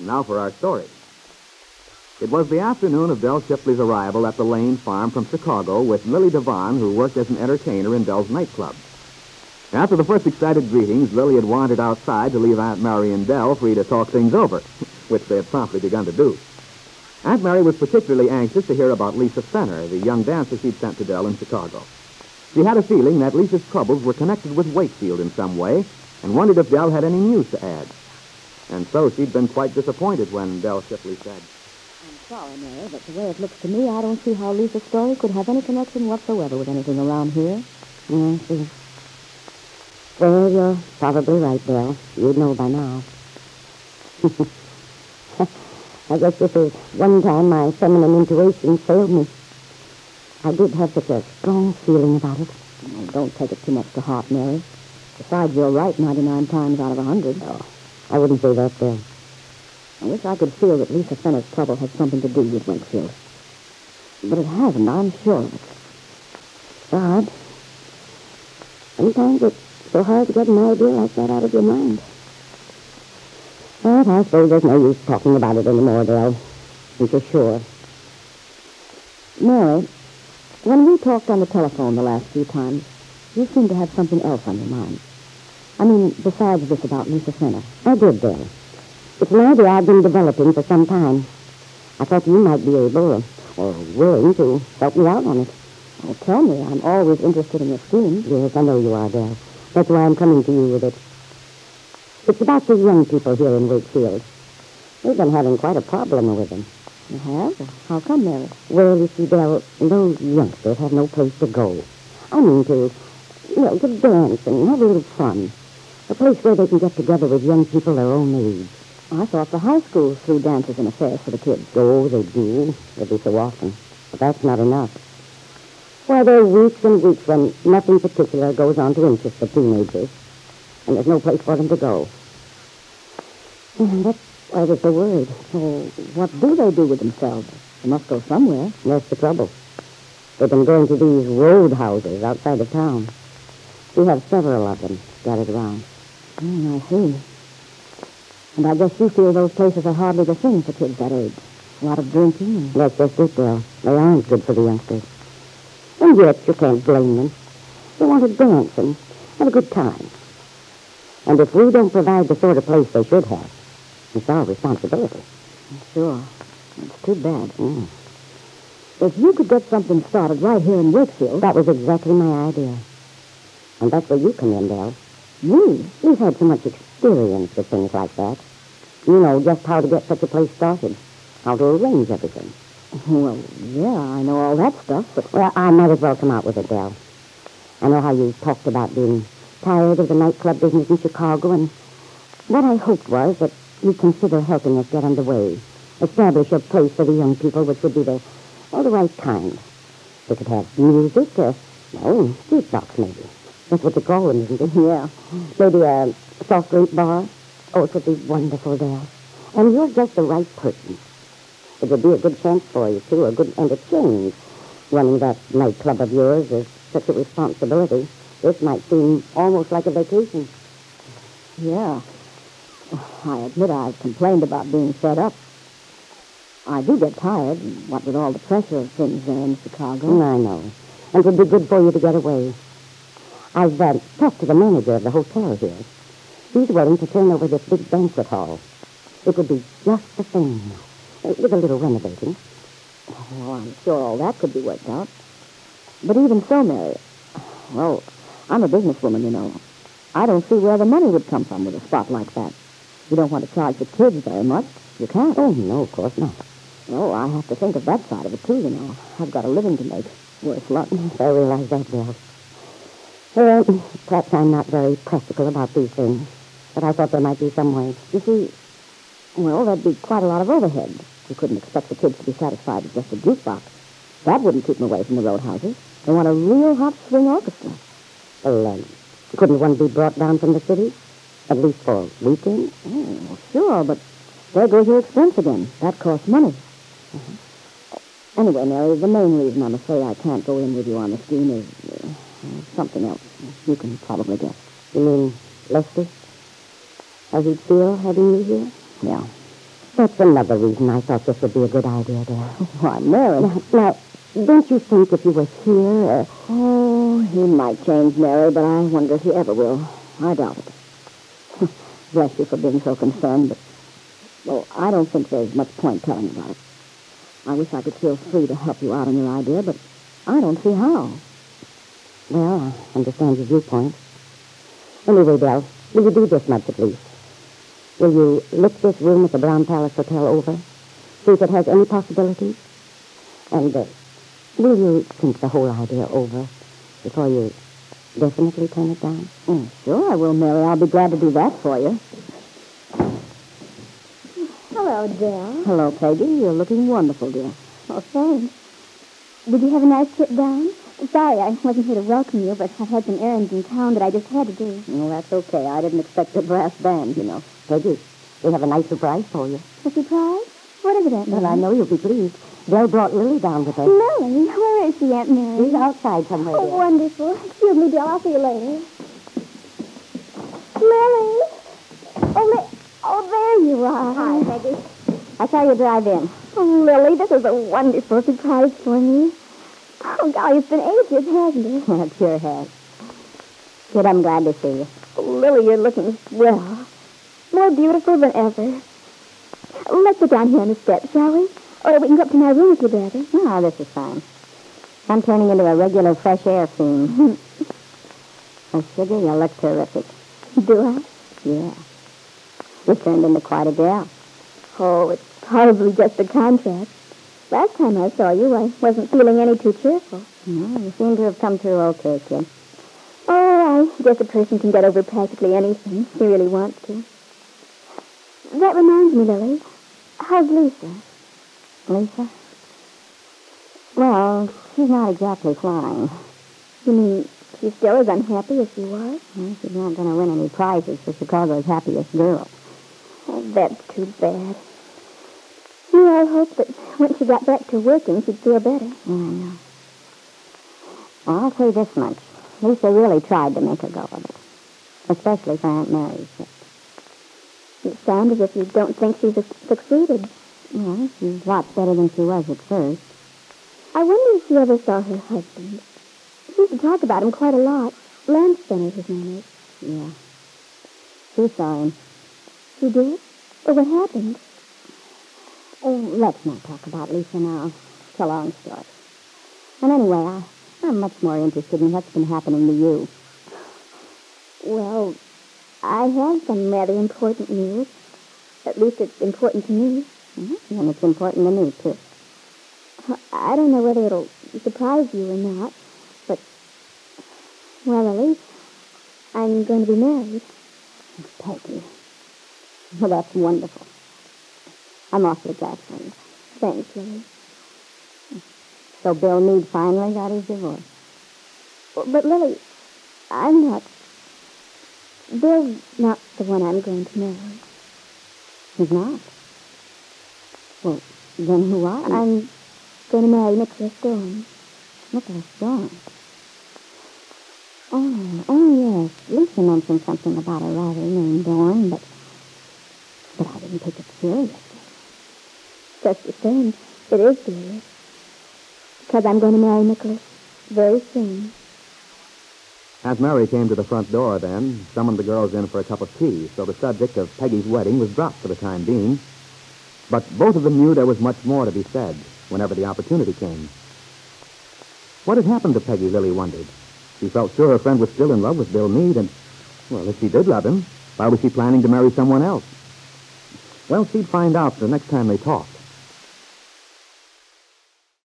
Now for our story. It was the afternoon of Dell Shipley's arrival at the Lane farm from Chicago with Lily Devon, who worked as an entertainer in Dell's nightclub. After the first excited greetings, Lily had wandered outside to leave Aunt Mary and Dell free to talk things over, which they had promptly begun to do. Aunt Mary was particularly anxious to hear about Lisa Fenner, the young dancer she'd sent to Dell in Chicago. She had a feeling that Lisa's troubles were connected with Wakefield in some way and wondered if Dell had any news to add. And so she'd been quite disappointed when Dell Shipley said, "I'm sorry, Mary, but the way it looks to me, I don't see how Lisa's story could have any connection whatsoever with anything around here." Yes. Well, you're probably right, Dell. You'd know by now. I guess this is one time my feminine intuition failed me. I did have such a strong feeling about it. Oh, don't take it too much to heart, Mary. Besides, you're right 99 times out of 100. Oh. I wouldn't say that, Bill. I wish I could feel that Lisa Fenner's trouble had something to do with Winkfield. But it hasn't, I'm sure of it. God, sometimes it's so hard to get an idea like that out of your mind. But I suppose there's no use talking about it anymore, Bill. You're sure. Mary, when we talked on the telephone the last few times, you seemed to have something else on your mind. I mean, besides this about Lisa Fenner. I did, Bill. It's an idea I've been developing for some time. I thought you might be able, or willing, to help me out on it. Oh, tell me, I'm always interested in your scheme. Yes, I know you are, Bill. That's why I'm coming to you with it. It's about the young people here in Wakefield. We've been having quite a problem with them. You have? How come, Mary? Well, you see, Bill, those youngsters have no place to go. I mean to dance and have a little fun. A place where they can get together with young people their own age. I thought the high school threw dances and affairs for the kids. Oh, they do, every so often. But that's not enough. Why, there are weeks and weeks when nothing particular goes on to interest the teenagers. And there's no place for them to go. That's why they're so worried. So what do they do with themselves? They must go somewhere. That's the trouble. They've been going to these roadhouses outside of town. We have several of them scattered around. I see. And I guess you feel those places are hardly the thing for kids that age. A lot of drinking and... That's just it, Bill. They aren't good for the youngsters. And yet, you can't blame them. They want to dance and have a good time. And if we don't provide the sort of place they should have, it's our responsibility. Sure. It's too bad. Mm. If you could get something started right here in Wakefield... That was exactly my idea. And that's where you come in, Bill. You? You've had so much experience with things like that. You know just how to get such a place started, how to arrange everything. Well, yeah, I know all that stuff, but... Well, I might as well come out with it, Dell. I know how you talked about being tired of the nightclub business in Chicago, and what I hoped was that you'd consider helping us get underway, establish a place for the young people which would be the right kind. We could have music, jukebox maybe. That's what they call them, isn't it? Yeah. Maybe a soft drink bar. Oh, it would be wonderful, Dell. And you're just the right person. It would be a good chance for you, too, and a change. Running that nightclub of yours is such a responsibility. This might seem almost like a vacation. Yeah. I admit I've complained about being fed up. I do get tired, what with all the pressure of things there in Chicago. I know. And it would be good for you to get away. I've talked to the manager of the hotel here. He's willing to turn over this big banquet hall. It would be just the thing, with a little renovating. Oh, I'm sure all that could be worked out. But even so, Mary, well, I'm a businesswoman, you know. I don't see where the money would come from with a spot like that. You don't want to charge the kids very much. You can't. Oh, no, of course not. Oh, I have to think of that side of it, too, you know. I've got a living to make. worth rotten. I realize that, Bill. Well, perhaps I'm not very practical about these things, but I thought there might be some way. You see, well, there'd be quite a lot of overhead. You couldn't expect the kids to be satisfied with just a jukebox. That wouldn't keep them away from the roadhouses. They want a real hot swing orchestra. Well, couldn't one be brought down from the city? At least for a weekend? Oh, sure, but there goes your expense again. That costs money. Mm-hmm. Anyway, Mary, the main reason I'm afraid I can't go in with you on the scheme is something else. You can probably guess. You mean Lester? Does he feel having you here? Yeah. That's another reason I thought this would be a good idea, Dale. Why, Mary? Now, don't you think if you were here... Oh, he might change, Mary, but I wonder if he ever will. I doubt it. Bless you for being so concerned, but... Well, I don't think there's much point telling about it. I wish I could feel free to help you out on your idea, but I don't see how. Well, I understand your viewpoint. Anyway, Dell, will you do this much at least? Will you look this room at the Brown Palace Hotel over? See if it has any possibilities? And will you think the whole idea over before you definitely turn it down? Oh, sure I will, Mary. I'll be glad to do that for you. Hello, Dell. Hello, Peggy. You're looking wonderful, dear. Oh, thanks. Did you have a nice trip down? Sorry, I wasn't here to welcome you, but I've had some errands in town that I just had to do. Well, that's okay. I didn't expect a brass band, you know. Peggy, we have a nice surprise for you. A surprise? What is it, Aunt Mary? Well, I know you'll be pleased. Dell brought Lily down with her. Lily? Where is she, Aunt Mary? She's outside somewhere. Oh, dear. Wonderful. Excuse me, Dell. I'll see you later. Lily? Oh, there you are. Hi, Peggy. I saw you drive in. Oh, Lily, this is a wonderful surprise for me. Oh, golly, it's been ages, hasn't it? Well, it sure has. Kid, I'm glad to see you. Oh, Lily, you're looking swell. More beautiful than ever. Let's sit down here on the steps, shall we? Or we can go up to my room if you'd rather. Oh, this is fine. I'm turning into a regular fresh air fiend. Oh, sugar, you look terrific. Do I? Yeah. You turned into quite a gal. Oh, it's probably just a contrast. Last time I saw you, I wasn't feeling any too cheerful. No, you seem to have come through okay, kid. Oh, I guess a person can get over practically anything if he really wants to. That reminds me, Lily. How's Lisa? Lisa? Well, she's not exactly flying. You mean she's still as unhappy as she was? Well, she's not going to win any prizes for Chicago's happiest girl. Oh, that's too bad. I hope that when she got back to working, she'd feel better. Yeah, I know. Well, I'll say this much. Lisa really tried to make her go of it. Especially for Aunt Mary's sake. You sound as if you don't think she's succeeded. Well, she's lots better than she was at first. I wonder if she ever saw her husband. She used to talk about him quite a lot. Lance Spenner, his name is. Yeah. She saw him. She did? Well, what happened? Oh, let's not talk about Lisa now. It's a long story. And anyway, I'm much more interested in what's been happening to you. Well, I have some rather important news. At least it's important to me. Mm-hmm. And it's important to me, too. I don't know whether it'll surprise you or not, but, well, at least I'm going to be married. Peggy. Well, that's wonderful. I'm awfully glad for you. Thanks, Lily. So Bill Mead finally got his divorce. But, Lily, I'm not... Bill's not the one I'm going to marry. He's not? Well, then who are you? I'm going to marry Nicholas Dorn. Nicholas Dorn? Oh, yes. Lisa mentioned something about a writer named Dorn, but I didn't take it seriously. Just the same, it is serious. Because I'm going to marry Nicholas very soon. Aunt Mary came to the front door then, summoned the girls in for a cup of tea, so the subject of Peggy's wedding was dropped for the time being. But both of them knew there was much more to be said whenever the opportunity came. What had happened to Peggy, Lily wondered. She felt sure her friend was still in love with Bill Mead, and, well, if she did love him, why was she planning to marry someone else? Well, she'd find out the next time they talked.